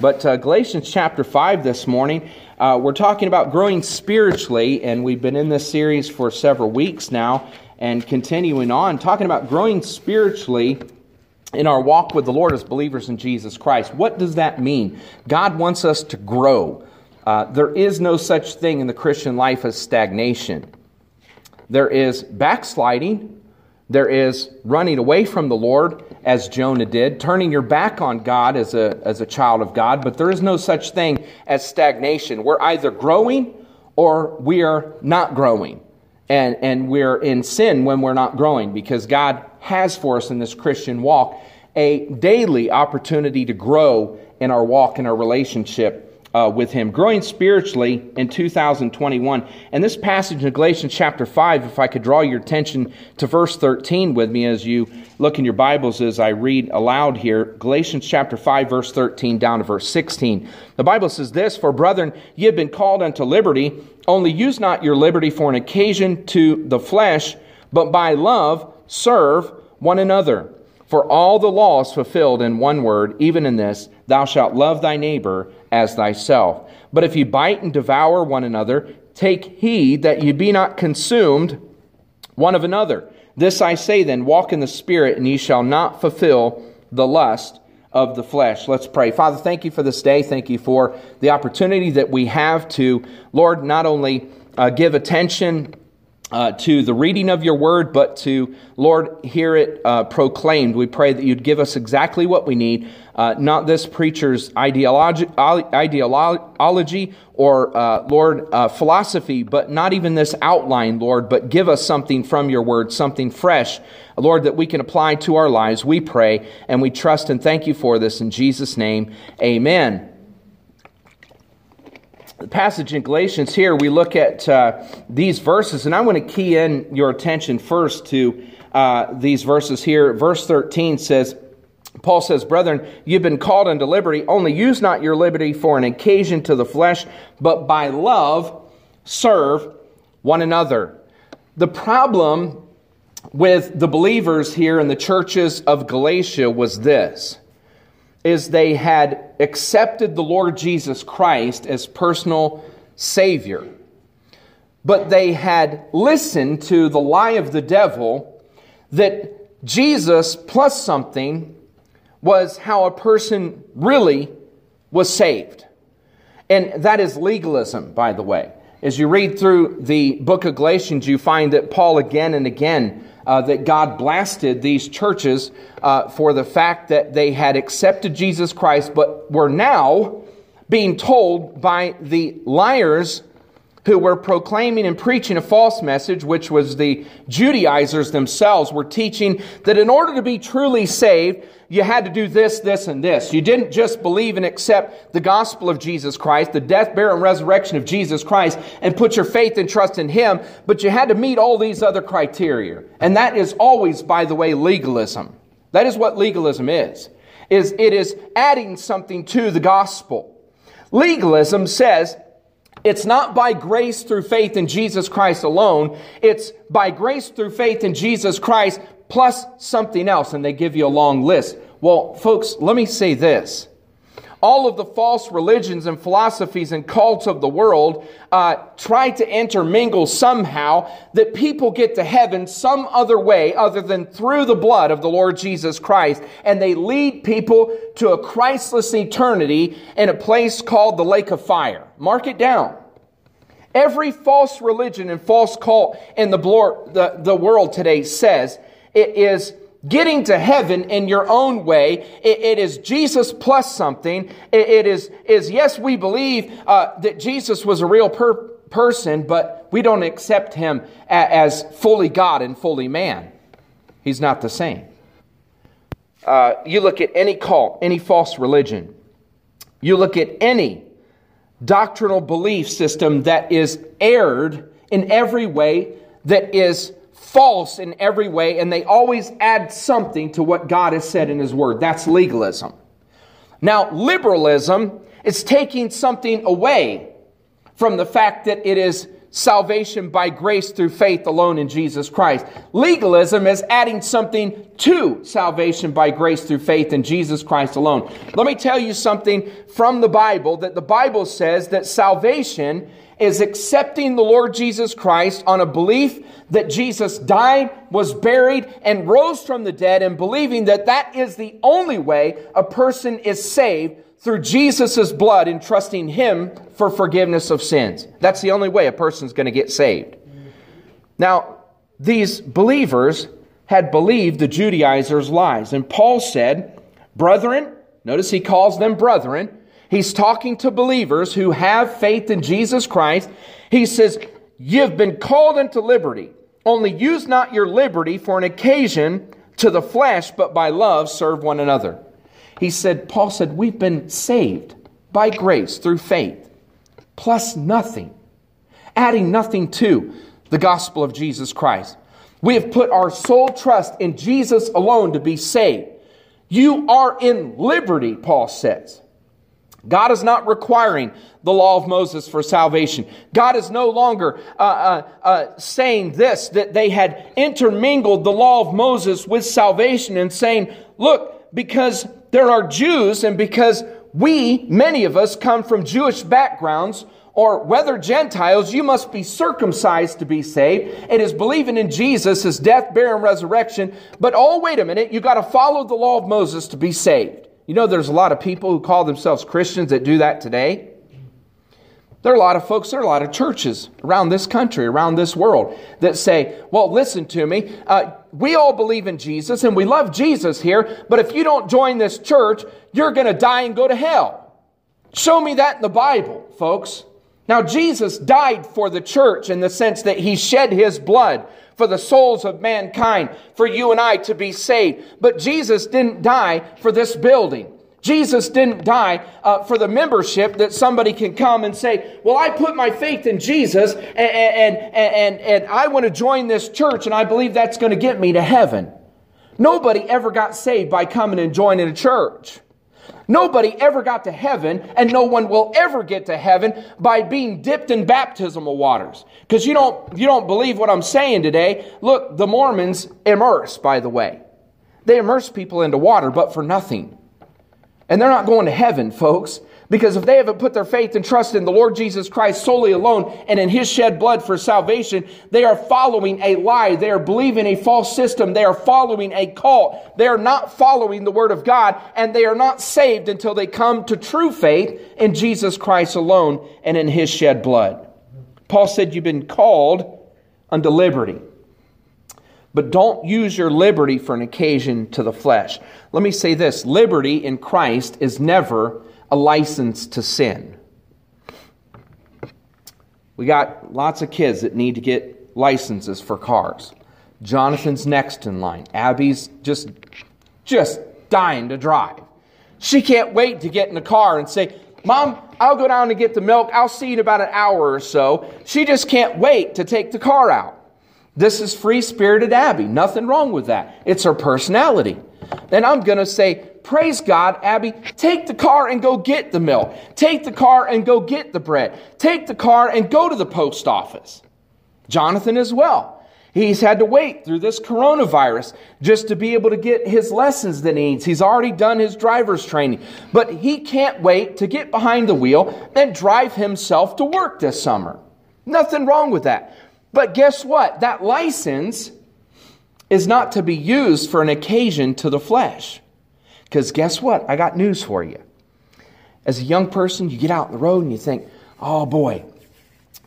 But Galatians chapter 5 this morning, we're talking about growing spiritually, and we've been in this series for several weeks now, and continuing on, talking about growing spiritually in our walk with the Lord as believers in Jesus Christ. What does that mean? God wants us to grow. There is no such thing in the Christian life as stagnation. There is backsliding. There is running away from the Lord, as Jonah did, turning your back on God as a child of God, but there is no such thing as stagnation. We're either growing or we are not growing, and we're in sin when we're not growing, because God has for us in this Christian walk a daily opportunity to grow in our walk, in our relationship with Him. Growing spiritually in 2021. And this passage in Galatians chapter 5, if I could draw your attention to verse 13 with me as you look in your Bibles as I read aloud here. Galatians chapter 5, verse 13 down to verse 16. The Bible says this, "For brethren, ye have been called unto liberty, only use not your liberty for an occasion to the flesh, but by love serve one another. For all the law is fulfilled in one word, even in this, thou shalt love thy neighbor as thyself. But if ye bite and devour one another, take heed that ye be not consumed one of another. This I say then, walk in the Spirit, and ye shall not fulfill the lust of the flesh." Let's pray. Father, thank you for this day. Thank you for the opportunity that we have to, Lord, not only give attention to the reading of your word, but to, Lord, hear it proclaimed. We pray that you'd give us exactly what we need, not this preacher's ideology or, Lord, philosophy, but not even this outline, Lord, but give us something from your word, something fresh, Lord, that we can apply to our lives. We pray and we trust and thank you for this in Jesus' name. Amen. The passage in Galatians here, we look at these verses, and I want to key in your attention first to these verses here. Verse 13 says, Paul says, "Brethren, you've been called unto liberty, only use not your liberty for an occasion to the flesh, but by love serve one another." The problem with the believers here in the churches of Galatia was this, is they had accepted the Lord Jesus Christ as personal Savior, but they had listened to the lie of the devil that Jesus plus something was how a person really was saved. And that is legalism, by the way. As you read through the book of Galatians, you find that Paul again and again that God blasted these churches for the fact that they had accepted Jesus Christ, but were now being told by the liars who were proclaiming and preaching a false message, which was the Judaizers themselves were teaching that in order to be truly saved, you had to do this, this, and this. You didn't just believe and accept the gospel of Jesus Christ, the death, burial, and resurrection of Jesus Christ, and put your faith and trust in Him, but you had to meet all these other criteria. And that is always, by the way, legalism. That is what legalism is it is adding something to the gospel. Legalism says it's not by grace through faith in Jesus Christ alone, it's by grace through faith in Jesus Christ plus something else, and they give you a long list. Well, folks, let me say this. All of the false religions and philosophies and cults of the world try to intermingle somehow that people get to heaven some other way other than through the blood of the Lord Jesus Christ. And they lead people to a Christless eternity in a place called the lake of fire. Mark it down. Every false religion and false cult in the world today says it is getting to heaven in your own way. It is Jesus plus something. It is yes, we believe that Jesus was a real person, but we don't accept Him as fully God and fully man. He's not the same. You look at any cult, any false religion. You look at any doctrinal belief system that is erred in every way, that is false in every way, and they always add something to what God has said in His Word. That's legalism. Now, liberalism is taking something away from the fact that it is salvation by grace through faith alone in Jesus Christ. Legalism is adding something to salvation by grace through faith in Jesus Christ alone. Let me tell you something from the Bible, that the Bible says that salvation is accepting the Lord Jesus Christ on a belief that Jesus died, was buried, and rose from the dead, and believing that that is the only way a person is saved, through Jesus' blood and trusting Him for forgiveness of sins. That's the only way a person's going to get saved. Now, these believers had believed the Judaizers' lies. And Paul said, brethren, notice he calls them brethren. He's talking to believers who have faith in Jesus Christ. He says, you've been called into liberty. Only use not your liberty for an occasion to the flesh, but by love serve one another. He said, Paul said, we've been saved by grace through faith, plus nothing, adding nothing to the gospel of Jesus Christ. We have put our sole trust in Jesus alone to be saved. You are in liberty, Paul says. God is not requiring the law of Moses for salvation. God is no longer saying this, that they had intermingled the law of Moses with salvation and saying, look, because there are Jews, and because we, many of us, come from Jewish backgrounds, or whether Gentiles, you must be circumcised to be saved. It is believing in Jesus, His death, burial, and resurrection. But oh, wait a minute, you've got to follow the law of Moses to be saved. You know, there's a lot of people who call themselves Christians that do that today. There are a lot of folks, there are a lot of churches around this country, around this world, that say, well, listen to me, we all believe in Jesus and we love Jesus here, but if you don't join this church, you're going to die and go to hell. Show me that in the Bible, folks. Now, Jesus died for the church in the sense that He shed His blood for the souls of mankind, for you and I to be saved. But Jesus didn't die for this building. Jesus didn't die for the membership that somebody can come and say, well, I put my faith in Jesus and I want to join this church and I believe that's going to get me to heaven. Nobody ever got saved by coming and joining a church. Nobody ever got to heaven, and no one will ever get to heaven by being dipped in baptismal waters. Because you don't believe what I'm saying today. Look, the Mormons immerse, by the way. They immerse people into water, but for nothing. And they're not going to heaven, folks, because if they haven't put their faith and trust in the Lord Jesus Christ solely alone and in His shed blood for salvation, they are following a lie. They are believing a false system. They are following a cult. They are not following the Word of God, and they are not saved until they come to true faith in Jesus Christ alone and in His shed blood. Paul said, you've been called unto liberty. But don't use your liberty for an occasion to the flesh. Let me say this. Liberty in Christ is never a license to sin. We got lots of kids that need to get licenses for cars. Jonathan's next in line. Abby's just dying to drive. She can't wait to get in the car and say, Mom, I'll go down and get the milk. I'll see you in about an hour or so. She just can't wait to take the car out. This is free-spirited Abby. Nothing wrong with that. It's her personality. Then I'm going to say, praise God, Abby, take the car and go get the milk. Take the car and go get the bread. Take the car and go to the post office. Jonathan as well. He's had to wait through this coronavirus just to be able to get his lessons that he needs. He's already done his driver's training. But he can't wait to get behind the wheel and drive himself to work this summer. Nothing wrong with that. But guess what? That license is not to be used for an occasion to the flesh. Because guess what? I got news for you. As a young person, you get out on the road and you think, oh boy.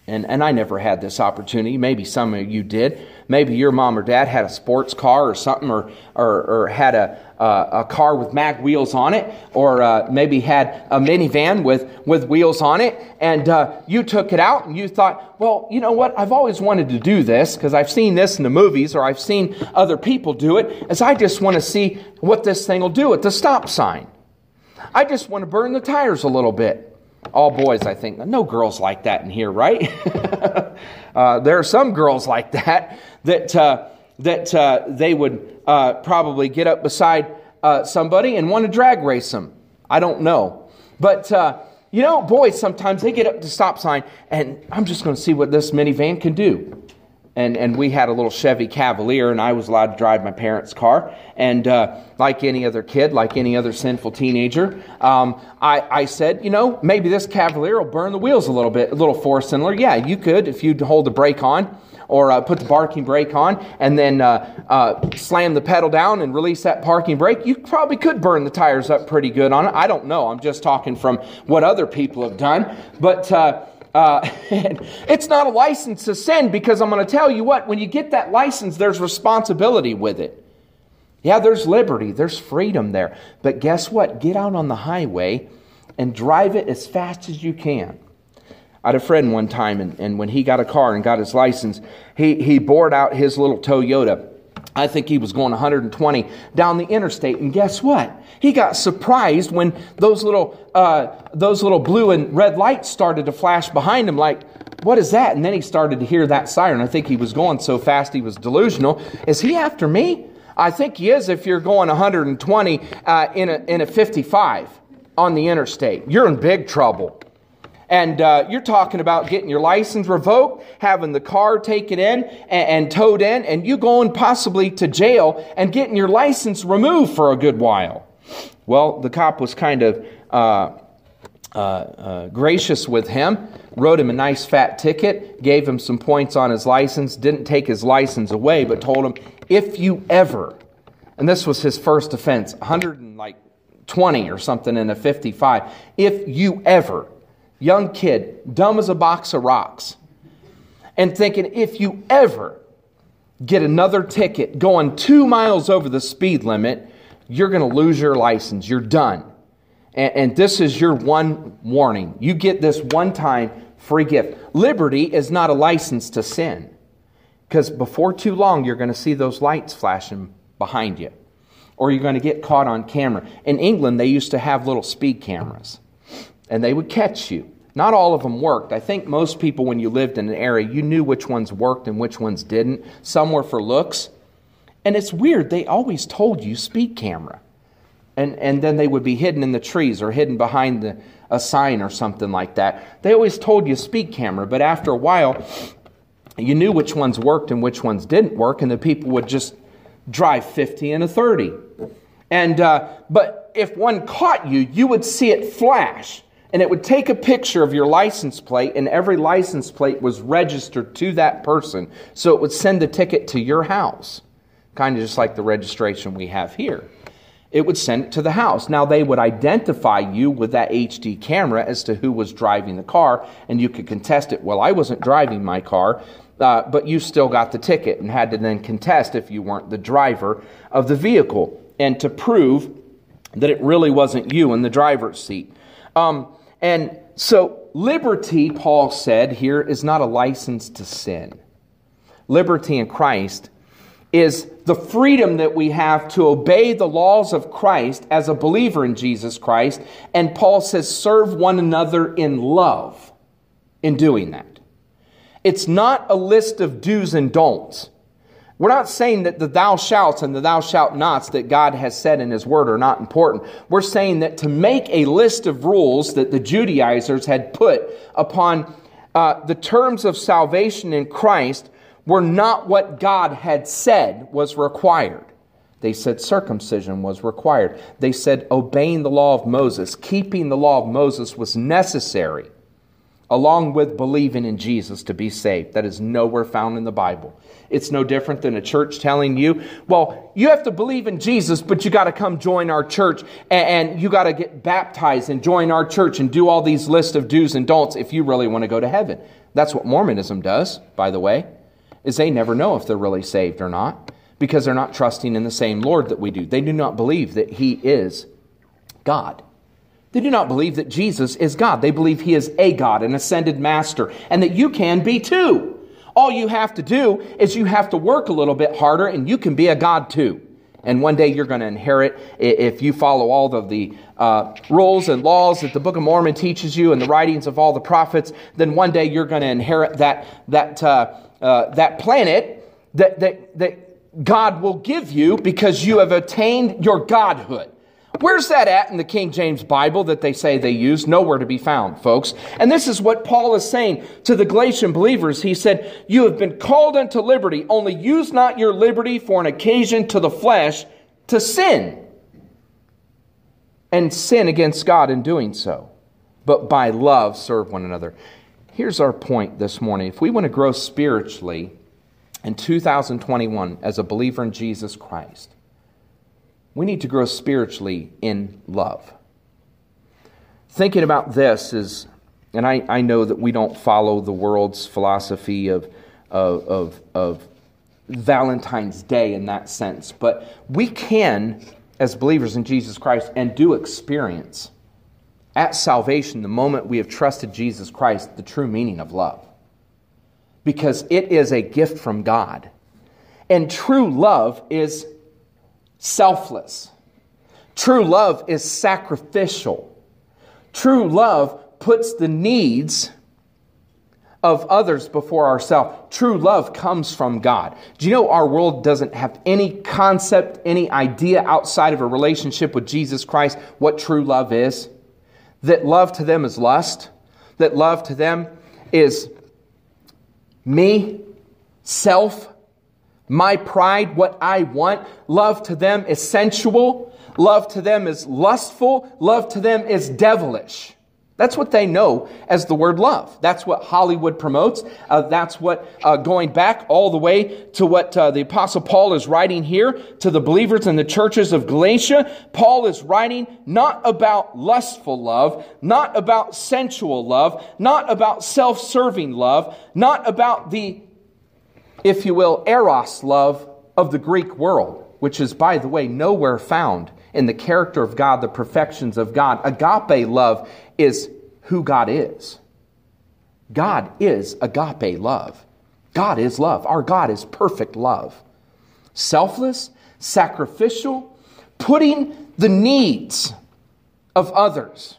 And I never had this opportunity. Maybe some of you did. Maybe your mom or dad had a sports car or something, or had a car with mag wheels on it, or maybe had a minivan with wheels on it, and you took it out and you thought, well, you know what? I've always wanted to do this because I've seen this in the movies, or I've seen other people do it, as I just want to see what this thing will do at the stop sign. I just want to burn the tires a little bit. All boys, I think. No girls like that in here, right? There are some girls like that they would probably get up beside somebody and want to drag race them. I don't know. But You know, boys, sometimes they get up to stop sign, and I'm just going to see what this minivan can do. And we had a little Chevy Cavalier, and I was allowed to drive my parents' car. And like any other kid, like any other sinful teenager, I said, you know, maybe this Cavalier will burn the wheels a little bit, a little four-cylinder. Yeah, you could if you'd hold the brake on or put the parking brake on and then slam the pedal down and release that parking brake. You probably could burn the tires up pretty good on it. I don't know. I'm just talking from what other people have done. But... it's not a license to sin, because I'm going to tell you what, when you get that license, there's responsibility with it. Yeah, there's liberty, there's freedom there. But guess what? Get out on the highway and drive it as fast as you can. I had a friend one time, and when he got a car and got his license, he bored out his little Toyota. I think he was going 120 down the interstate, and guess what? He got surprised when those little blue and red lights started to flash behind him. Like, what is that? And then he started to hear that siren. I think he was going so fast he was delusional. Is he after me? I think he is. If you're going 120 in a 55 on the interstate, you're in big trouble. And you're talking about getting your license revoked, having the car taken in and towed in, and you going possibly to jail and getting your license removed for a good while. Well, the cop was kind of gracious with him, wrote him a nice fat ticket, gave him some points on his license, didn't take his license away, but told him, if you ever, and this was his first offense, 120 or something in a 55, if you ever... Young kid, dumb as a box of rocks, and thinking, if you ever get another ticket going 2 miles over the speed limit, you're going to lose your license. You're done. And this is your one warning. You get this one-time free gift. Liberty is not a license to sin, because before too long, you're going to see those lights flashing behind you, or you're going to get caught on camera. In England, they used to have little speed cameras. And they would catch you. Not all of them worked. I think most people, when you lived in an area, you knew which ones worked and which ones didn't. Some were for looks. And it's weird. They always told you speed camera. And then they would be hidden in the trees or hidden behind a sign or something like that. They always told you speed camera. But after a while, you knew which ones worked and which ones didn't work. And the people would just drive 50 and a 30. And but if one caught you, you would see it flash. And it would take a picture of your license plate, and every license plate was registered to that person. So it would send the ticket to your house, kind of just like the registration we have here. It would send it to the house. Now, they would identify you with that HD camera as to who was driving the car, and you could contest it. Well, I wasn't driving my car, but you still got the ticket and had to then contest if you weren't the driver of the vehicle, and to prove that it really wasn't you in the driver's seat. And so liberty, Paul said here, is not a license to sin. Liberty in Christ is the freedom that we have to obey the laws of Christ as a believer in Jesus Christ. And Paul says, serve one another in love in doing that. It's not a list of do's and don'ts. We're not saying that the thou shalt and the thou shalt nots that God has said in His Word are not important. We're saying that to make a list of rules that the Judaizers had put upon the terms of salvation in Christ were not what God had said was required. They said circumcision was required. They said obeying the law of Moses, keeping the law of Moses was necessary, along with believing in Jesus to be saved. That is nowhere found in the Bible. It's no different than a church telling you, well, you have to believe in Jesus, but you got to come join our church and you got to get baptized and join our church and do all these lists of do's and don'ts if you really want to go to heaven. That's what Mormonism does, by the way, is they never know if they're really saved or not because they're not trusting in the same Lord that we do. They do not believe that He is God. They do not believe that Jesus is God. They believe He is a God, an ascended master, and that you can be too. All you have to do is you have to work a little bit harder and you can be a God too. And one day you're going to inherit, if you follow all of the rules and laws that the Book of Mormon teaches you and the writings of all the prophets, then one day you're going to inherit that planet that God will give you because you have attained your godhood. Where's that at in the King James Bible that they say they use? Nowhere to be found, folks. And this is what Paul is saying to the Galatian believers. He said, you have been called unto liberty, only use not your liberty for an occasion to the flesh to sin, and sin against God in doing so, but by love serve one another. Here's our point this morning. If we want to grow spiritually in 2021 as a believer in Jesus Christ, we need to grow spiritually in love. Thinking about this is, and I know that we don't follow the world's philosophy of Valentine's Day in that sense, but we can, as believers in Jesus Christ, and do experience at salvation, the moment we have trusted Jesus Christ, the true meaning of love. Because it is a gift from God. And true love is selfless. True love is sacrificial. True love puts the needs of others before ourselves. True love comes from God. Do you know our world doesn't have any concept, any idea outside of a relationship with Jesus Christ what true love is? That love to them is lust. That love to them is me, self, my pride, what I want. Love to them is sensual. Love to them is lustful. Love to them is devilish. That's what they know as the word love. That's what Hollywood promotes. That's what, going back all the way to what the Apostle Paul is writing here to the believers in the churches of Galatia. Paul is writing not about lustful love, not about sensual love, not about self-serving love, not about the, if you will, eros love of the Greek world, which is, by the way, nowhere found in the character of God, the perfections of God. Agape love is who God is. God is agape love. God is love. Our God is perfect love. Selfless, sacrificial, putting the needs of others.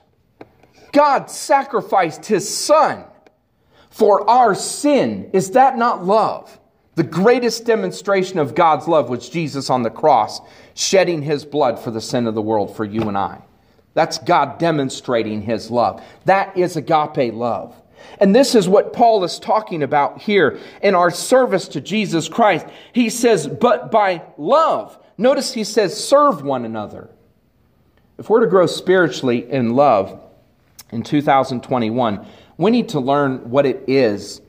God sacrificed His Son for our sin. Is that not love? The greatest demonstration of God's love was Jesus on the cross, shedding His blood for the sin of the world for you and I. That's God demonstrating His love. That is agape love. And this is what Paul is talking about here in our service to Jesus Christ. He says, but by love. Notice he says, serve one another. If we're to grow spiritually in love in 2021, we need to learn what it is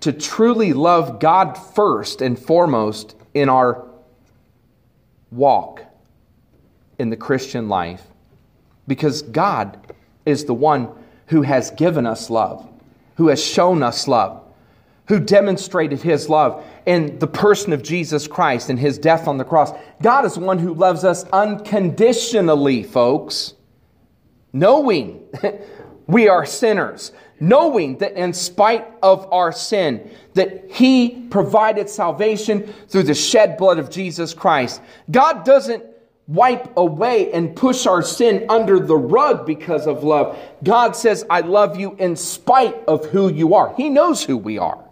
to truly love God first and foremost in our walk in the Christian life. Because God is the one who has given us love, who has shown us love, who demonstrated His love in the person of Jesus Christ and His death on the cross. God is the one who loves us unconditionally, folks, knowing we are sinners, knowing that in spite of our sin, that He provided salvation through the shed blood of Jesus Christ. God doesn't wipe away and push our sin under the rug because of love. God says, I love you in spite of who you are. He knows who we are.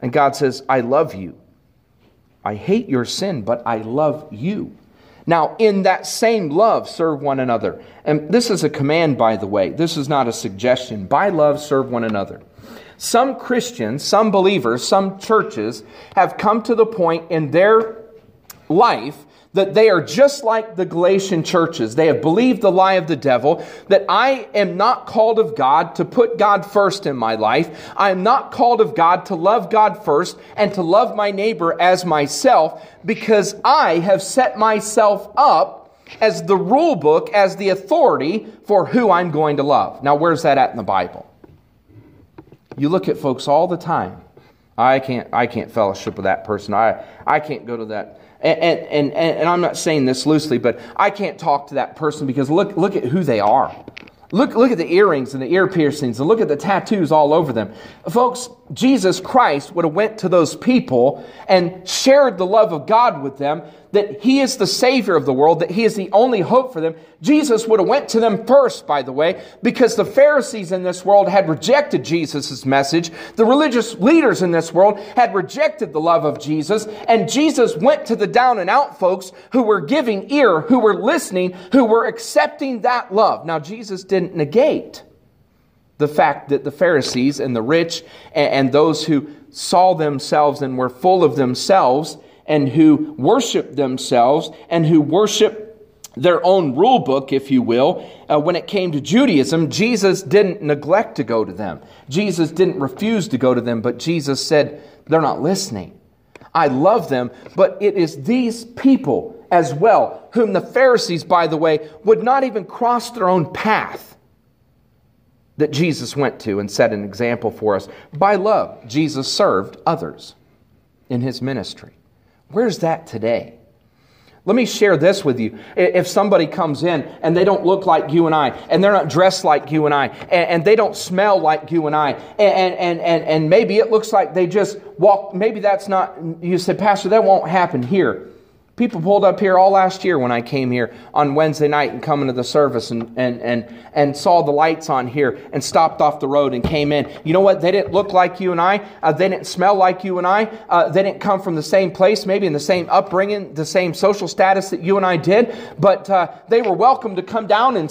And God says, I love you. I hate your sin, but I love you. Now, in that same love, serve one another. And this is a command, by the way. This is not a suggestion. By love, serve one another. Some Christians, some believers, some churches have come to the point in their life that they are just like the Galatian churches. They have believed the lie of the devil that I am not called of God to put God first in my life. I am not called of God to love God first and to love my neighbor as myself, because I have set myself up as the rule book, as the authority for who I'm going to love. Now, where's that at in the Bible? You look at folks all the time. I can't fellowship with that person. I can't go to that. And I'm not saying this loosely, but I can't talk to that person because look at who they are. Look at the earrings and the ear piercings and look at the tattoos all over them. Folks, Jesus Christ would have went to those people and shared the love of God with them. that he is the Savior of the world, that he is the only hope for them, Jesus would have went to them first, by the way, because the Pharisees in this world had rejected Jesus' message. The religious leaders in this world had rejected the love of Jesus. And Jesus went to the down and out folks who were giving ear, who were listening, who were accepting that love. Now, Jesus didn't negate the fact that the Pharisees and the rich and those who saw themselves and were full of themselves and who worshiped themselves and who worshiped their own rule book, if you will, when it came to Judaism, Jesus didn't neglect to go to them. Jesus didn't refuse to go to them, but Jesus said, they're not listening. I love them, but it is these people as well, whom the Pharisees, by the way, would not even cross their own path, that Jesus went to and set an example for us. By love, Jesus served others in his ministry. Where's that today? Let me share this with you. If somebody comes in and they don't look like you and I, and they're not dressed like you and I, and they don't smell like you and I, and maybe it looks like they just walked, maybe that's not, you said, Pastor, that won't happen here. People pulled up here all last year when I came here on Wednesday night and come into the service and saw the lights on here and stopped off the road and came in. You know what? They didn't look like you and I. They didn't smell like you and I. They didn't come from the same place, maybe in the same upbringing, the same social status that you and I did. But they were welcome to come down and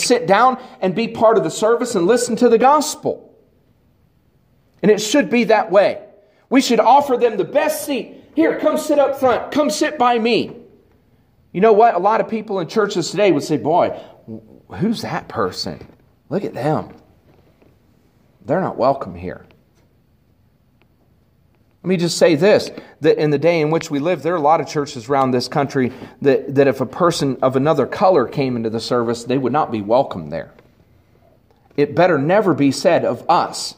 sit down and be part of the service and listen to the gospel. And it should be that way. We should offer them the best seat. Here, come sit up front. Come sit by me. You know what? A lot of people in churches today would say, boy, who's that person? Look at them. They're not welcome here. Let me just say this, that in the day in which we live, there are a lot of churches around this country that if a person of another color came into the service, they would not be welcome there. It better never be said of us,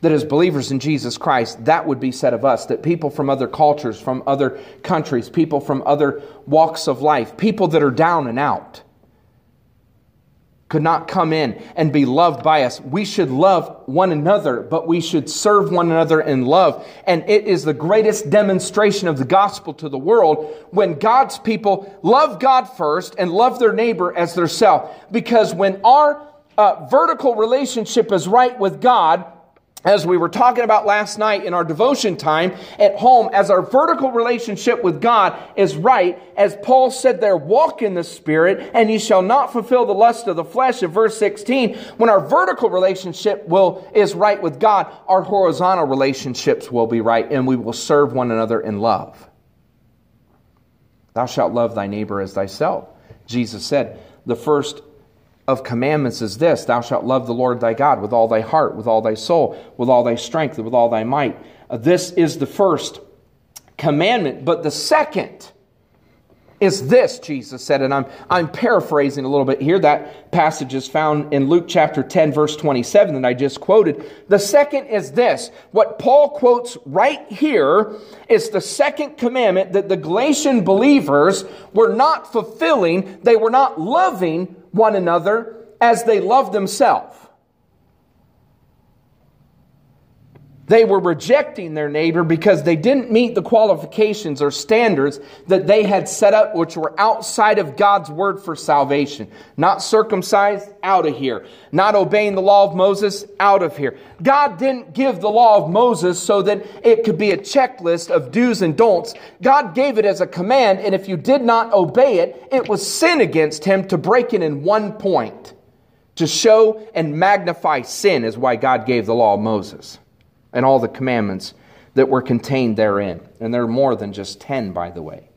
that as believers in Jesus Christ, that would be said of us, that people from other cultures, from other countries, people from other walks of life, people that are down and out, could not come in and be loved by us. We should love one another, but we should serve one another in love. And it is the greatest demonstration of the gospel to the world when God's people love God first and love their neighbor as theirself. Because when our vertical relationship is right with God, as we were talking about last night in our devotion time at home, as our vertical relationship with God is right, as Paul said there, walk in the Spirit, and ye shall not fulfill the lust of the flesh, in verse 16, when our vertical relationship is right with God, our horizontal relationships will be right, and we will serve one another in love. Thou shalt love thy neighbor as thyself. Jesus said, the first of commandments is this, thou shalt love the Lord thy God with all thy heart, with all thy soul, with all thy strength, and with all thy might. This is the first commandment. But the second is this, Jesus said, and I'm paraphrasing a little bit here. That passage is found in Luke chapter 10, verse 27 that I just quoted. The second is this. What Paul quotes right here is the second commandment that the Galatian believers were not fulfilling. They were not loving one another as they love themselves. They were rejecting their neighbor because they didn't meet the qualifications or standards that they had set up, which were outside of God's word for salvation. Not circumcised, out of here. Not obeying the law of Moses, out of here. God didn't give the law of Moses so that it could be a checklist of do's and don'ts. God gave it as a command, and if you did not obey it, it was sin against him to break it in one point. To show and magnify sin is why God gave the law of Moses. And all the commandments that were contained therein. And there are more than just 10, by the way.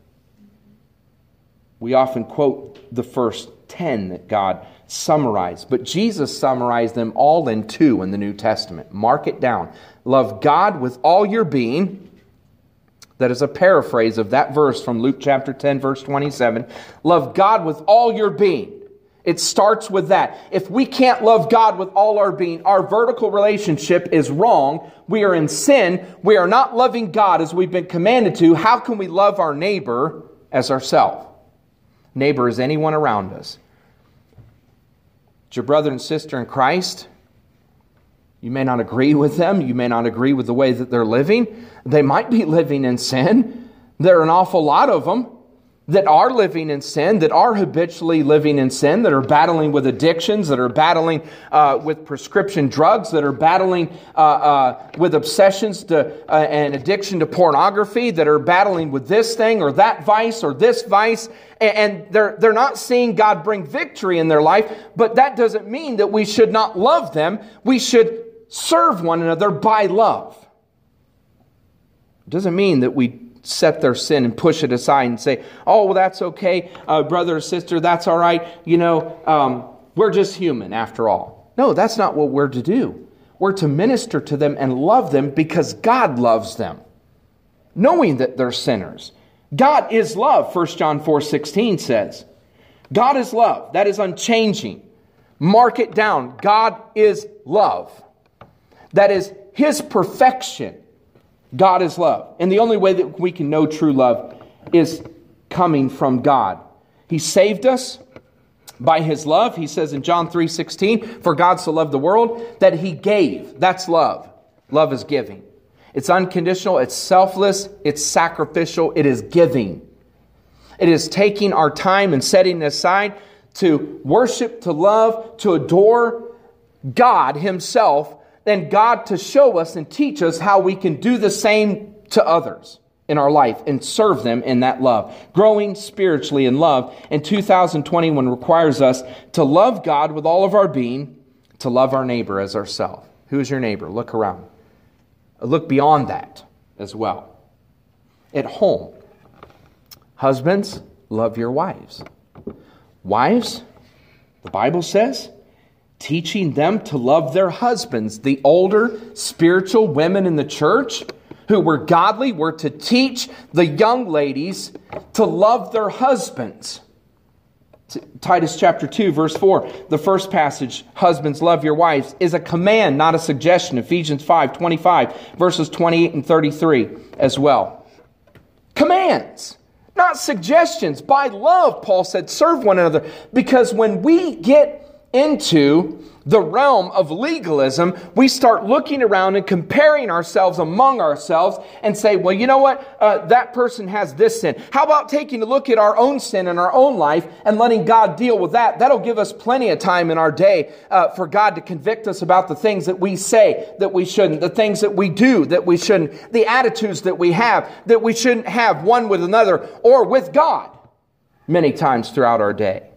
We often quote the first 10 that God summarized. But Jesus summarized them all in 2 in the New Testament. Mark it down. Love God with all your being. That is a paraphrase of that verse from Luke chapter 10, verse 27. Love God with all your being. It starts with that. If we can't love God with all our being, our vertical relationship is wrong. We are in sin. We are not loving God as we've been commanded to. How can we love our neighbor as ourselves? Neighbor is anyone around us. It's your brother and sister in Christ. You may not agree with them. You may not agree with the way that they're living. They might be living in sin. There are an awful lot of them. that are living in sin, that are habitually living in sin, that are battling with addictions, that are battling with prescription drugs, that are battling with obsessions to and addiction to pornography, that are battling with this thing or that vice or this vice, and they're not seeing God bring victory in their life. But that doesn't mean that we should not love them. We should serve one another by love. It doesn't mean that we set their sin and push it aside and say, oh, well, that's okay, brother or sister, that's all right. You know, we're just human after all. No, that's not what we're to do. We're to minister to them and love them because God loves them, knowing that they're sinners. God is love, 1 John 4:16 says. God is love. That is unchanging. Mark it down. God is love. That is His perfection. God is love. And the only way that we can know true love is coming from God. He saved us by His love. He says in John 3:16, for God so loved the world that He gave. That's love. Love is giving. It's unconditional. It's selfless. It's sacrificial. It is giving. It is taking our time and setting it aside to worship, to love, to adore God Himself, then God to show us and teach us how we can do the same to others in our life and serve them in that love. Growing spiritually in love in 2021 requires us to love God with all of our being, to love our neighbor as ourselves. Who is your neighbor? Look around. Look beyond that as well. At home, husbands, love your wives. Wives, the Bible says, teaching them to love their husbands. The older spiritual women in the church who were godly were to teach the young ladies to love their husbands. Titus chapter 2, verse 4, the first passage, husbands, love your wives, is a command, not a suggestion. Ephesians 5:25, verses 28 and 33 as well. Commands, not suggestions. By love, Paul said, serve one another. Because when we get into the realm of legalism, we start looking around and comparing ourselves among ourselves and say, well, you know what? That person has this sin. How about taking a look at our own sin in our own life and letting God deal with that? That'll give us plenty of time in our day for God to convict us about the things that we say that we shouldn't, the things that we do that we shouldn't, the attitudes that we have that we shouldn't have one with another or with God many times throughout our day.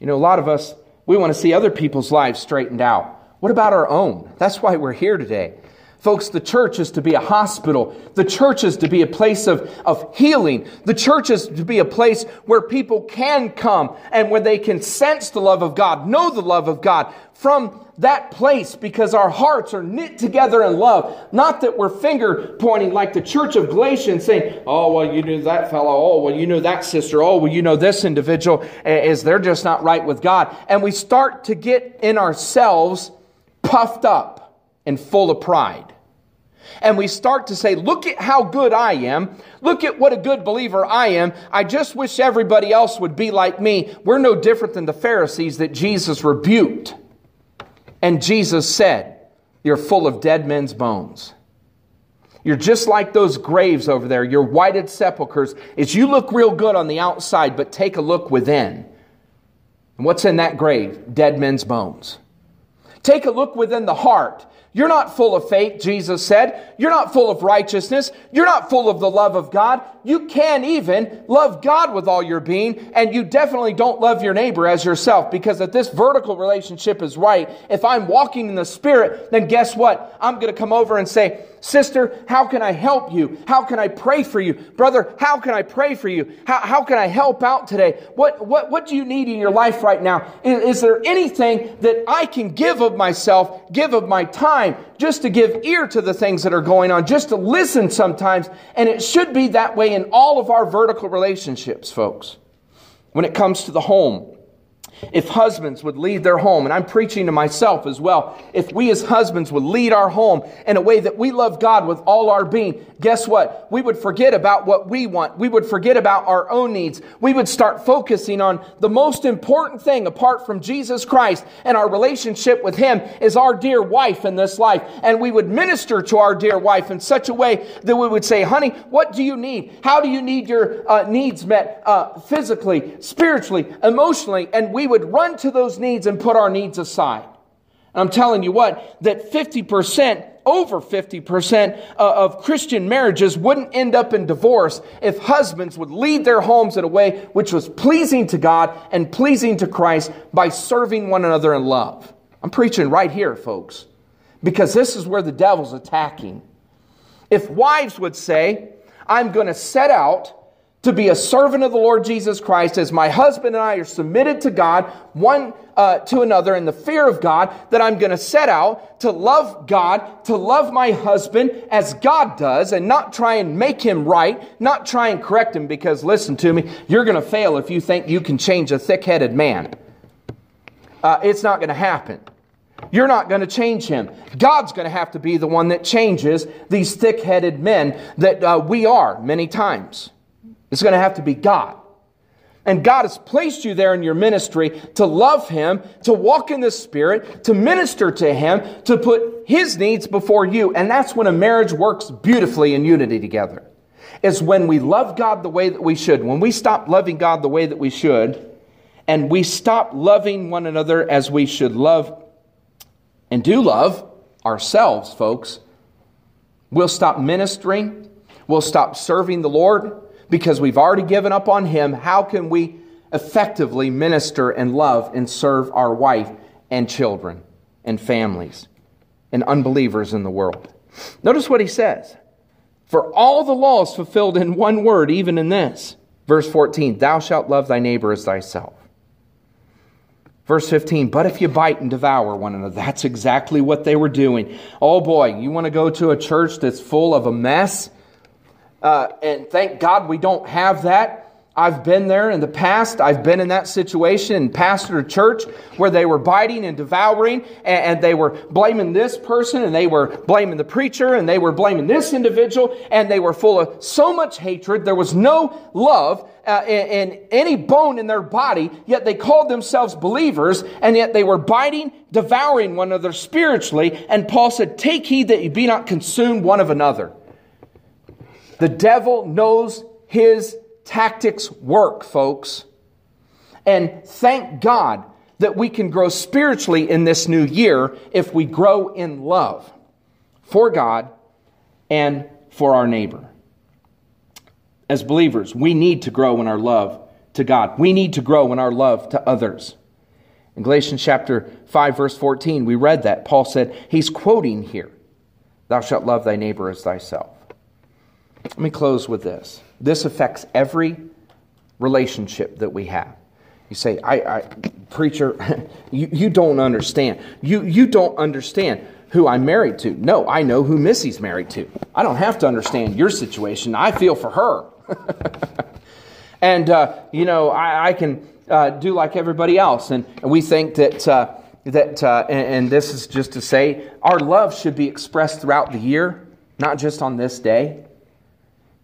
You know, a lot of us, we want to see other people's lives straightened out. What about our own? That's why we're here today. Folks, the church is to be a hospital. The church is to be a place of healing. The church is to be a place where people can come and where they can sense the love of God, know the love of God from that place, because our hearts are knit together in love. Not that we're finger pointing like the church of Galatians saying, oh, well, you knew that fellow. Oh, well, you knew that sister. Oh, well, you know this individual is they're just not right with God. And we start to get in ourselves puffed up and full of pride. And we start to say, look at how good I am. Look at what a good believer I am. I just wish everybody else would be like me. We're no different than the Pharisees that Jesus rebuked. And Jesus said, you're full of dead men's bones. You're just like those graves over there, your whited sepulchres. It's you look real good on the outside, but take a look within. And what's in that grave? Dead men's bones. Take a look within the heart. You're not full of faith, Jesus said. You're not full of righteousness. You're not full of the love of God. You can't even love God with all your being, and you definitely don't love your neighbor as yourself, because if this vertical relationship is right, if I'm walking in the Spirit, then guess what? I'm going to come over and say, sister, how can I help you? How can I pray for you? Brother, how can I pray for you? How can I help out today? What do you need in your life right now? Is there anything that I can give of myself, give of my time, just to give ear to the things that are going on, just to listen sometimes? And it should be that way in all of our vertical relationships, folks. When it comes to the home, If husbands would lead their home, and I'm preaching to myself as well, if we as husbands would lead our home in a way that we love God with all our being, guess what? We would forget about what we want. We would forget about our own needs. We would start focusing on the most important thing apart from Jesus Christ and our relationship with Him is our dear wife in this life. And we would minister to our dear wife in such a way that we would say, honey, what do you need? How do you need your needs met physically, spiritually, emotionally? And we would run to those needs and put our needs aside. And I'm telling you what, that 50%, over 50% of Christian marriages wouldn't end up in divorce if husbands would lead their homes in a way which was pleasing to God and pleasing to Christ by serving one another in love. I'm preaching right here, folks, because this is where the devil's attacking. If wives would say, I'm going to set out to be a servant of the Lord Jesus Christ as my husband and I are submitted to God, one to another in the fear of God, that I'm going to set out to love God, to love my husband as God does and not try and make him right, not try and correct him, because listen to me, you're going to fail if you think you can change a thick-headed man. It's not going to happen. You're not going to change him. God's going to have to be the one that changes these thick-headed men that we are many times. It's going to have to be God. And God has placed you there in your ministry to love Him, to walk in the Spirit, to minister to Him, to put His needs before you. And that's when a marriage works beautifully in unity together. It's when we love God the way that we should. When we stop loving God the way that we should, and we stop loving one another as we should love and do love ourselves, folks, we'll stop ministering, we'll stop serving the Lord, because we've already given up on Him. How can we effectively minister and love and serve our wife and children and families and unbelievers in the world? Notice what he says. For all the law is fulfilled in one word, even in this. Verse 14, thou shalt love thy neighbor as thyself. Verse 15, but if you bite and devour one another, that's exactly what they were doing. Oh boy, you want to go to a church that's full of a mess? And thank God we don't have that. I've been there in the past. I've been in that situation and pastored a church where they were biting and devouring, and they were blaming this person, and they were blaming the preacher, and they were blaming this individual, and they were full of so much hatred. There was no love in any bone in their body, yet they called themselves believers, and yet they were biting, devouring one another spiritually. And Paul said, take heed that you be not consumed one of another. The devil knows his tactics work, folks. And thank God that we can grow spiritually in this new year if we grow in love for God and for our neighbor. As believers, we need to grow in our love to God. We need to grow in our love to others. In Galatians chapter 5, verse 14, we read that. Paul said, he's quoting here, thou shalt love thy neighbor as thyself. Let me close with this. This affects every relationship that we have. You say, I preacher, you don't understand. You don't understand who I'm married to. No, I know who Missy's married to. I don't have to understand your situation. I feel for her. And, I can do like everybody else. And we think that, and this is just to say, our love should be expressed throughout the year, not just on this day.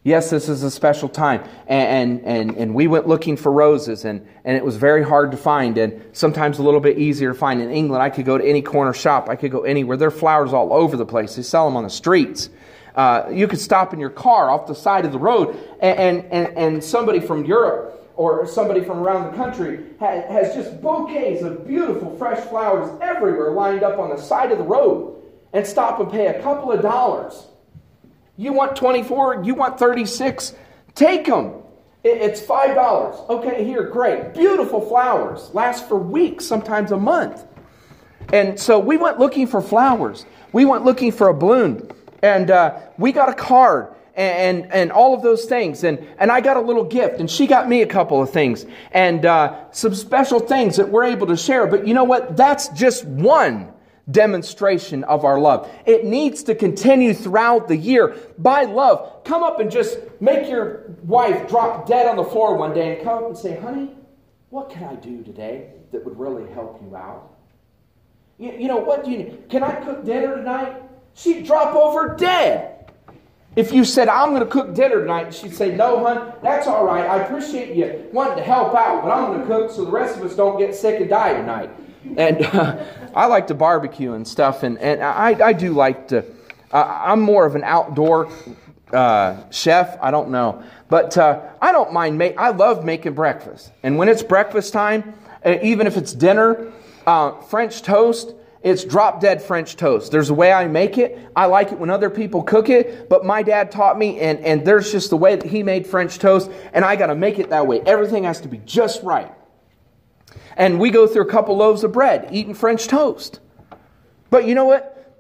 Yes, this is a special time, and we went looking for roses, and it was very hard to find, and sometimes a little bit easier to find. In England, I could go to any corner shop. I could go anywhere. There are flowers all over the place. They sell them on the streets. You could stop in your car off the side of the road, and somebody from Europe or somebody from around the country has just bouquets of beautiful fresh flowers everywhere lined up on the side of the road, and stop and pay a couple of dollars. You want 24, you want 36, take them. It's $5. Okay, here, great. Beautiful flowers. Last for weeks, sometimes a month. And so we went looking for flowers. We went looking for a balloon. And we got a card and all of those things. And I got a little gift. And she got me a couple of things. And some special things that we're able to share. But you know what? That's just one demonstration of our love. It needs to continue throughout the year. By love, come up and just make your wife drop dead on the floor one day and come up and say, honey, What can I do today that would really help you out? You know, what do you need? Can I cook dinner tonight? She'd drop over dead. If you said, I'm going to cook dinner tonight, she'd say, no, hon, that's all right. I appreciate you wanting to help out, but I'm going to cook so the rest of us don't get sick and die tonight. And I like to barbecue and stuff, and I do like to. I'm more of an outdoor chef. I don't know. But I don't mind. I love making breakfast. And when it's breakfast time, even if it's dinner, French toast, it's drop-dead French toast. There's a way I make it. I like it when other people cook it, but my dad taught me, and there's just the way that he made French toast, and I got to make it that way. Everything has to be just right. And we go through a couple loaves of bread eating French toast. But you know what?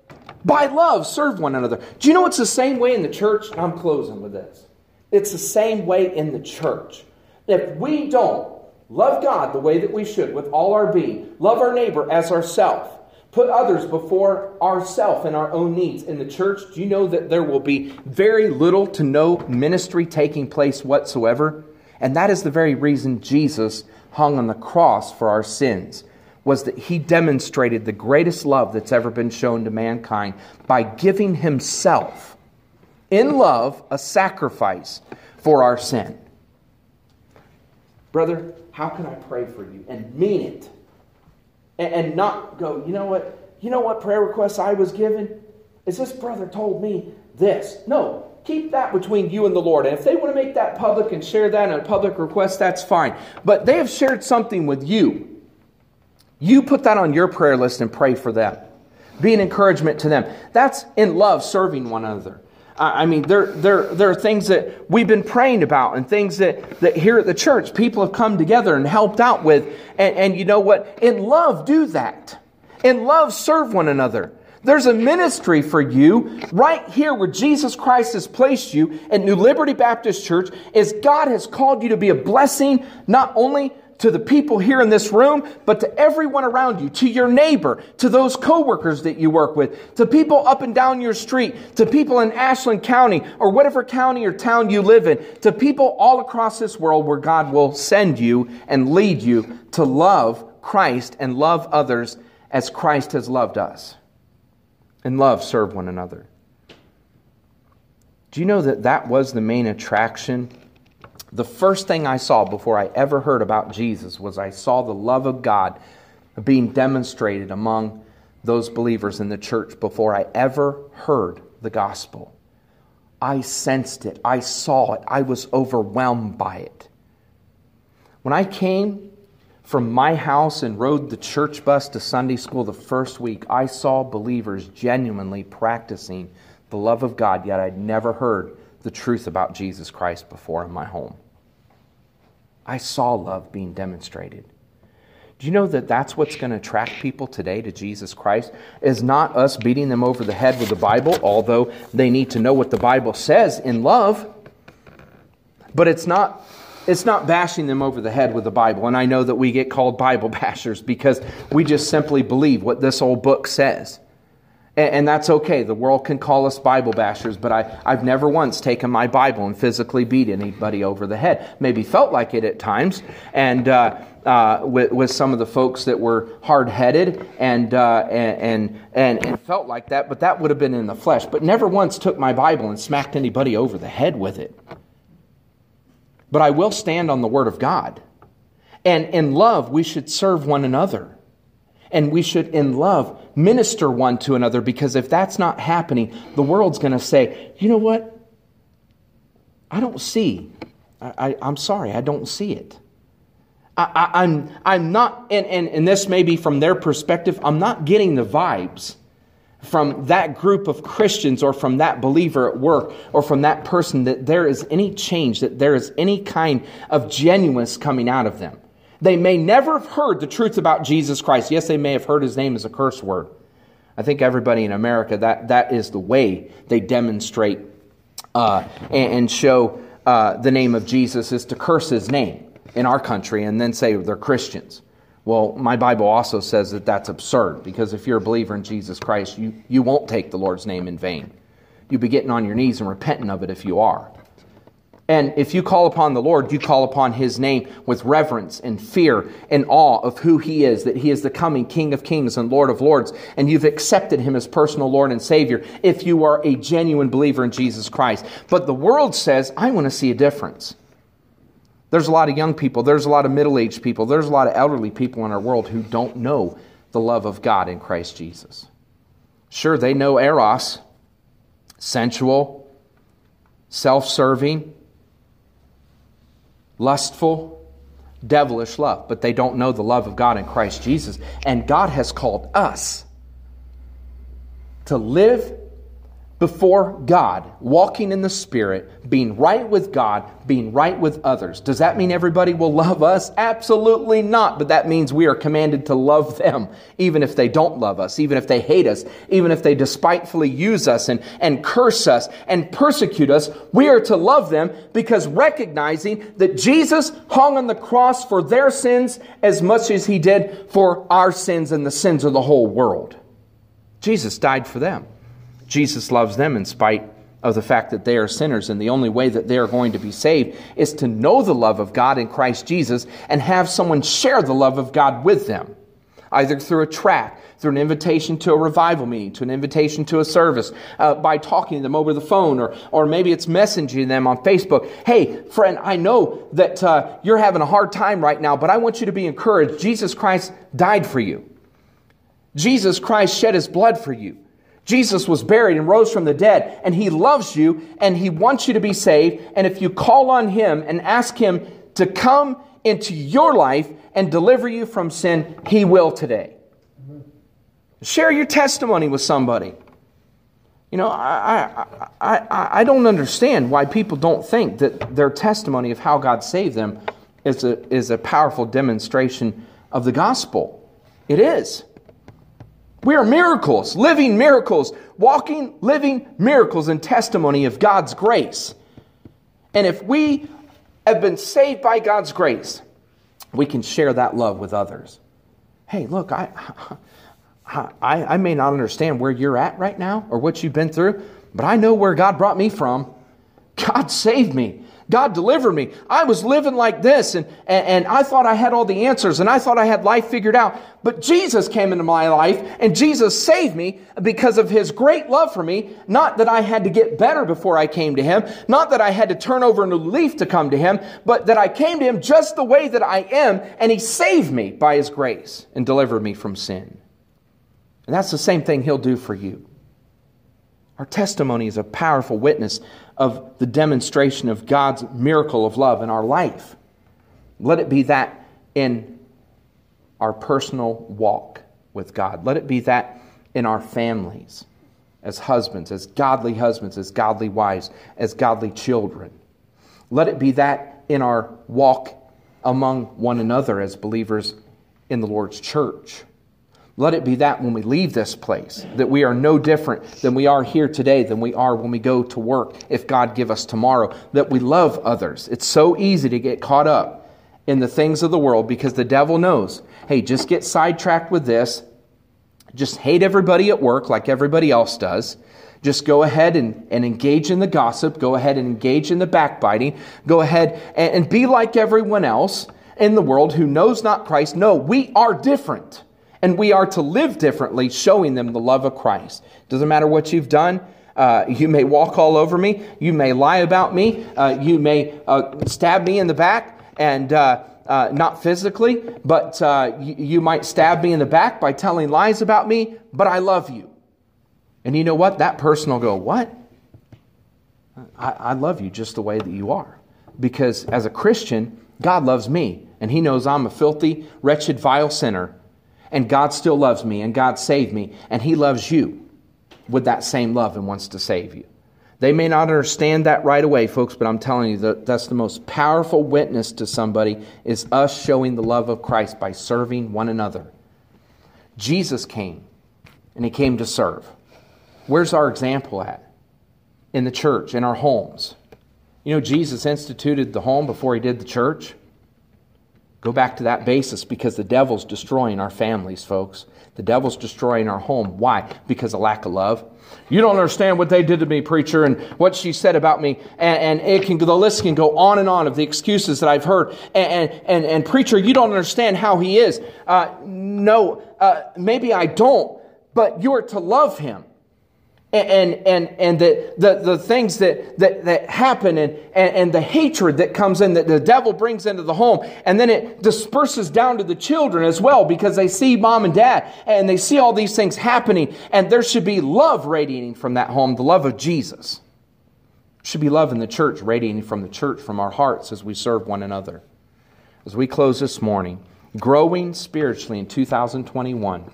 By love, serve one another. Do you know it's the same way in the church? I'm closing with this. It's the same way in the church. If we don't love God the way that we should with all our being, love our neighbor as ourselves, put others before ourselves and our own needs in the church, do you know that there will be very little to no ministry taking place whatsoever? And that is the very reason Jesus hung on the cross for our sins, was that he demonstrated the greatest love that's ever been shown to mankind by giving himself in love a sacrifice for our sin. Brother, how can I pray for you and mean it? And not go, you know what prayer request I was given? Is this brother told me this? No. Keep that between you and the Lord. And if they want to make that public and share that in a public request, that's fine. But they have shared something with you. You put that on your prayer list and pray for them. Be an encouragement to them. That's in love, serving one another. I mean, there are things that we've been praying about and things that here at the church people have come together and helped out with. And you know what? In love, do that. In love, serve one another. There's a ministry for you right here where Jesus Christ has placed you at New Liberty Baptist Church. Is God has called you to be a blessing not only to the people here in this room, but to everyone around you, to your neighbor, to those coworkers that you work with, to people up and down your street, to people in Ashland County or whatever county or town you live in, to people all across this world where God will send you and lead you to love Christ and love others as Christ has loved us. And love, serve one another. Do you know that that was the main attraction? The first thing I saw before I ever heard about Jesus was I saw the love of God being demonstrated among those believers in the church before I ever heard the gospel. I sensed it. I saw it. I was overwhelmed by it. When I came from my house and rode the church bus to Sunday school the first week, I saw believers genuinely practicing the love of God, yet I'd never heard the truth about Jesus Christ before in my home. I saw love being demonstrated. Do you know that that's what's going to attract people today to Jesus Christ? Is not us beating them over the head with the Bible, although they need to know what the Bible says in love. But it's not bashing them over the head with the Bible. And I know that we get called Bible bashers because we just simply believe what this old book says. And that's okay. The world can call us Bible bashers, but I've never once taken my Bible and physically beat anybody over the head. Maybe felt like it at times. And with some of the folks that were hard-headed and felt like that, but that would have been in the flesh. But never once took my Bible and smacked anybody over the head with it. But I will stand on the Word of God. And in love, we should serve one another. And we should, in love, minister one to another. Because if that's not happening, the world's going to say, you know what? I don't see. I'm sorry, I don't see it. I'm not, and this may be from their perspective, I'm not getting the vibes from that group of Christians or from that believer at work or from that person that there is any change, that there is any kind of genuineness coming out of them. They may never have heard the truth about Jesus Christ. Yes, they may have heard his name as a curse word. I think everybody in America, that is the way they demonstrate and show the name of Jesus is to curse his name in our country and then say they're Christians. Well, my Bible also says that that's absurd, because if you're a believer in Jesus Christ, you won't take the Lord's name in vain. You'll be getting on your knees and repenting of it if you are. And if you call upon the Lord, you call upon His name with reverence and fear and awe of who He is, that He is the coming King of Kings and Lord of Lords, and you've accepted Him as personal Lord and Savior if you are a genuine believer in Jesus Christ. But the world says, I want to see a difference. There's a lot of young people, there's a lot of middle-aged people, there's a lot of elderly people in our world who don't know the love of God in Christ Jesus. Sure, they know eros, sensual, self-serving, lustful, devilish love, but they don't know the love of God in Christ Jesus. And God has called us to live before God, walking in the Spirit, being right with God, being right with others. Does that mean everybody will love us? Absolutely not. But that means we are commanded to love them, even if they don't love us, even if they hate us, even if they despitefully use us and curse us and persecute us. We are to love them because recognizing that Jesus hung on the cross for their sins as much as He did for our sins and the sins of the whole world. Jesus died for them. Jesus loves them in spite of the fact that they are sinners, and the only way that they are going to be saved is to know the love of God in Christ Jesus and have someone share the love of God with them, either through a tract, through an invitation to a revival meeting, to an invitation to a service, by talking to them over the phone, or maybe it's messaging them on Facebook. Hey, friend, I know that you're having a hard time right now, but I want you to be encouraged. Jesus Christ died for you. Jesus Christ shed His blood for you. Jesus was buried and rose from the dead, and He loves you, and He wants you to be saved. And if you call on Him and ask Him to come into your life and deliver you from sin, He will today. Share your testimony with somebody. You know, I don't understand why people don't think that their testimony of how God saved them is a powerful demonstration of the gospel. It is. We are miracles, living miracles, walking, living miracles and testimony of God's grace. And if we have been saved by God's grace, we can share that love with others. Hey, look, I may not understand where you're at right now or what you've been through, but I know where God brought me from. God saved me. God delivered me. I was living like this, and I thought I had all the answers, and I thought I had life figured out. But Jesus came into my life, and Jesus saved me because of His great love for me. Not that I had to get better before I came to Him. Not that I had to turn over a new leaf to come to Him. But that I came to Him just the way that I am, and He saved me by His grace and delivered me from sin. And that's the same thing He'll do for you. Our testimony is a powerful witness of the demonstration of God's miracle of love in our life. Let it be that in our personal walk with God. Let it be that in our families, as husbands, as godly wives, as godly children. Let it be that in our walk among one another as believers in the Lord's church. Let it be that when we leave this place, that we are no different than we are here today, than we are when we go to work, if God give us tomorrow, that we love others. It's so easy to get caught up in the things of the world because the devil knows, hey, just get sidetracked with this. Just hate everybody at work like everybody else does. Just go ahead and engage in the gossip. Go ahead and engage in the backbiting. Go ahead and be like everyone else in the world who knows not Christ. No, we are different. And we are to live differently, showing them the love of Christ. Doesn't matter what you've done. You may walk all over me. You may lie about me. You may stab me in the back, and not physically, but you might stab me in the back by telling lies about me, but I love you. And you know what? That person will go, what? I love you just the way that you are. Because as a Christian, God loves me, and He knows I'm a filthy, wretched, vile sinner. And God still loves me, and God saved me, and He loves you with that same love and wants to save you. They may not understand that right away, folks, but I'm telling you that that's the most powerful witness to somebody is us showing the love of Christ by serving one another. Jesus came, and He came to serve. Where's our example at? In the church, in our homes. You know, Jesus instituted the home before He did the church. Go back to that basis, because the devil's destroying our families, folks. The devil's destroying our home. Why? Because of lack of love. You don't understand what they did to me, preacher, and what she said about me. And it can, the list can go on and on of the excuses that I've heard. And preacher, you don't understand how he is. Maybe I don't, but you're to love him. And the things that happen and the hatred that comes in that the devil brings into the home, and then it disperses down to the children as well, because they see mom and dad and they see all these things happening, and there should be love radiating from that home, the love of Jesus. Should be love in the church radiating from the church, from our hearts as we serve one another. As we close this morning, growing spiritually in 2021,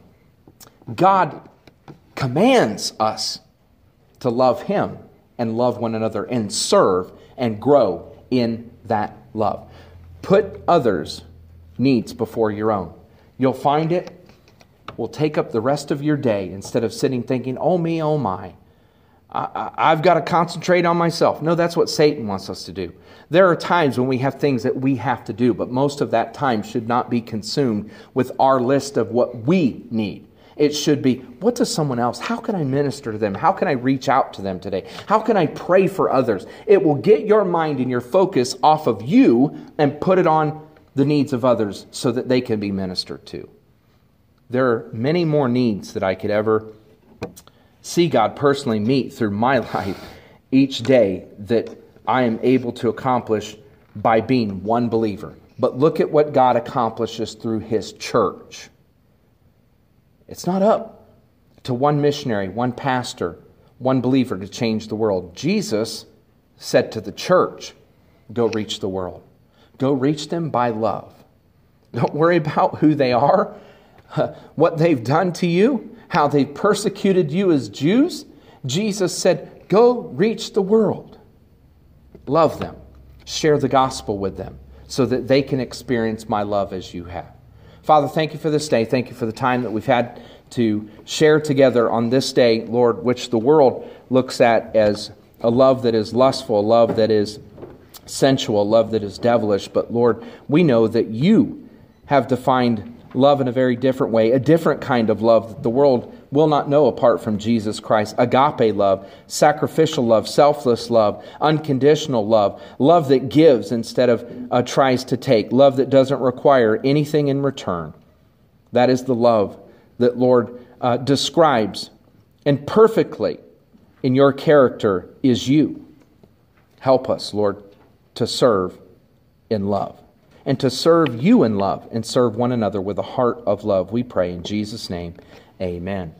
God commands us to love him and love one another and serve and grow in that love. Put others' needs before your own. You'll find it will take up the rest of your day instead of sitting thinking, oh me, oh my. I've got to concentrate on myself. No, that's what Satan wants us to do. There are times when we have things that we have to do, but most of that time should not be consumed with our list of what we need. It should be, what does someone else, how can I minister to them? How can I reach out to them today? How can I pray for others? It will get your mind and your focus off of you and put it on the needs of others so that they can be ministered to. There are many more needs that I could ever see God personally meet through my life each day that I am able to accomplish by being one believer. But look at what God accomplishes through His church. It's not up to one missionary, one pastor, one believer to change the world. Jesus said to the church, go reach the world. Go reach them by love. Don't worry about who they are, what they've done to you, how they've persecuted you as Jews. Jesus said, go reach the world. Love them. Share the gospel with them so that they can experience my love as you have. Father, thank you for this day. Thank you for the time that we've had to share together on this day, Lord, which the world looks at as a love that is lustful, a love that is sensual, a love that is devilish. But Lord, we know that you have defined love in a very different way, a different kind of love that the world will not know apart from Jesus Christ. Agape love, sacrificial love, selfless love, unconditional love, love that gives instead of tries to take, love that doesn't require anything in return. That is the love that, Lord, describes and perfectly in your character is you. Help us, Lord, to serve in love and to serve you in love and serve one another with a heart of love. We pray in Jesus' name, amen.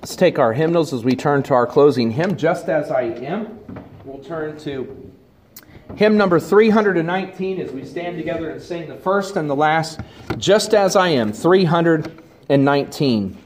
Let's take our hymnals as we turn to our closing hymn, Just As I Am. We'll turn to hymn number 319 as we stand together and sing the first and the last, Just As I Am, 319.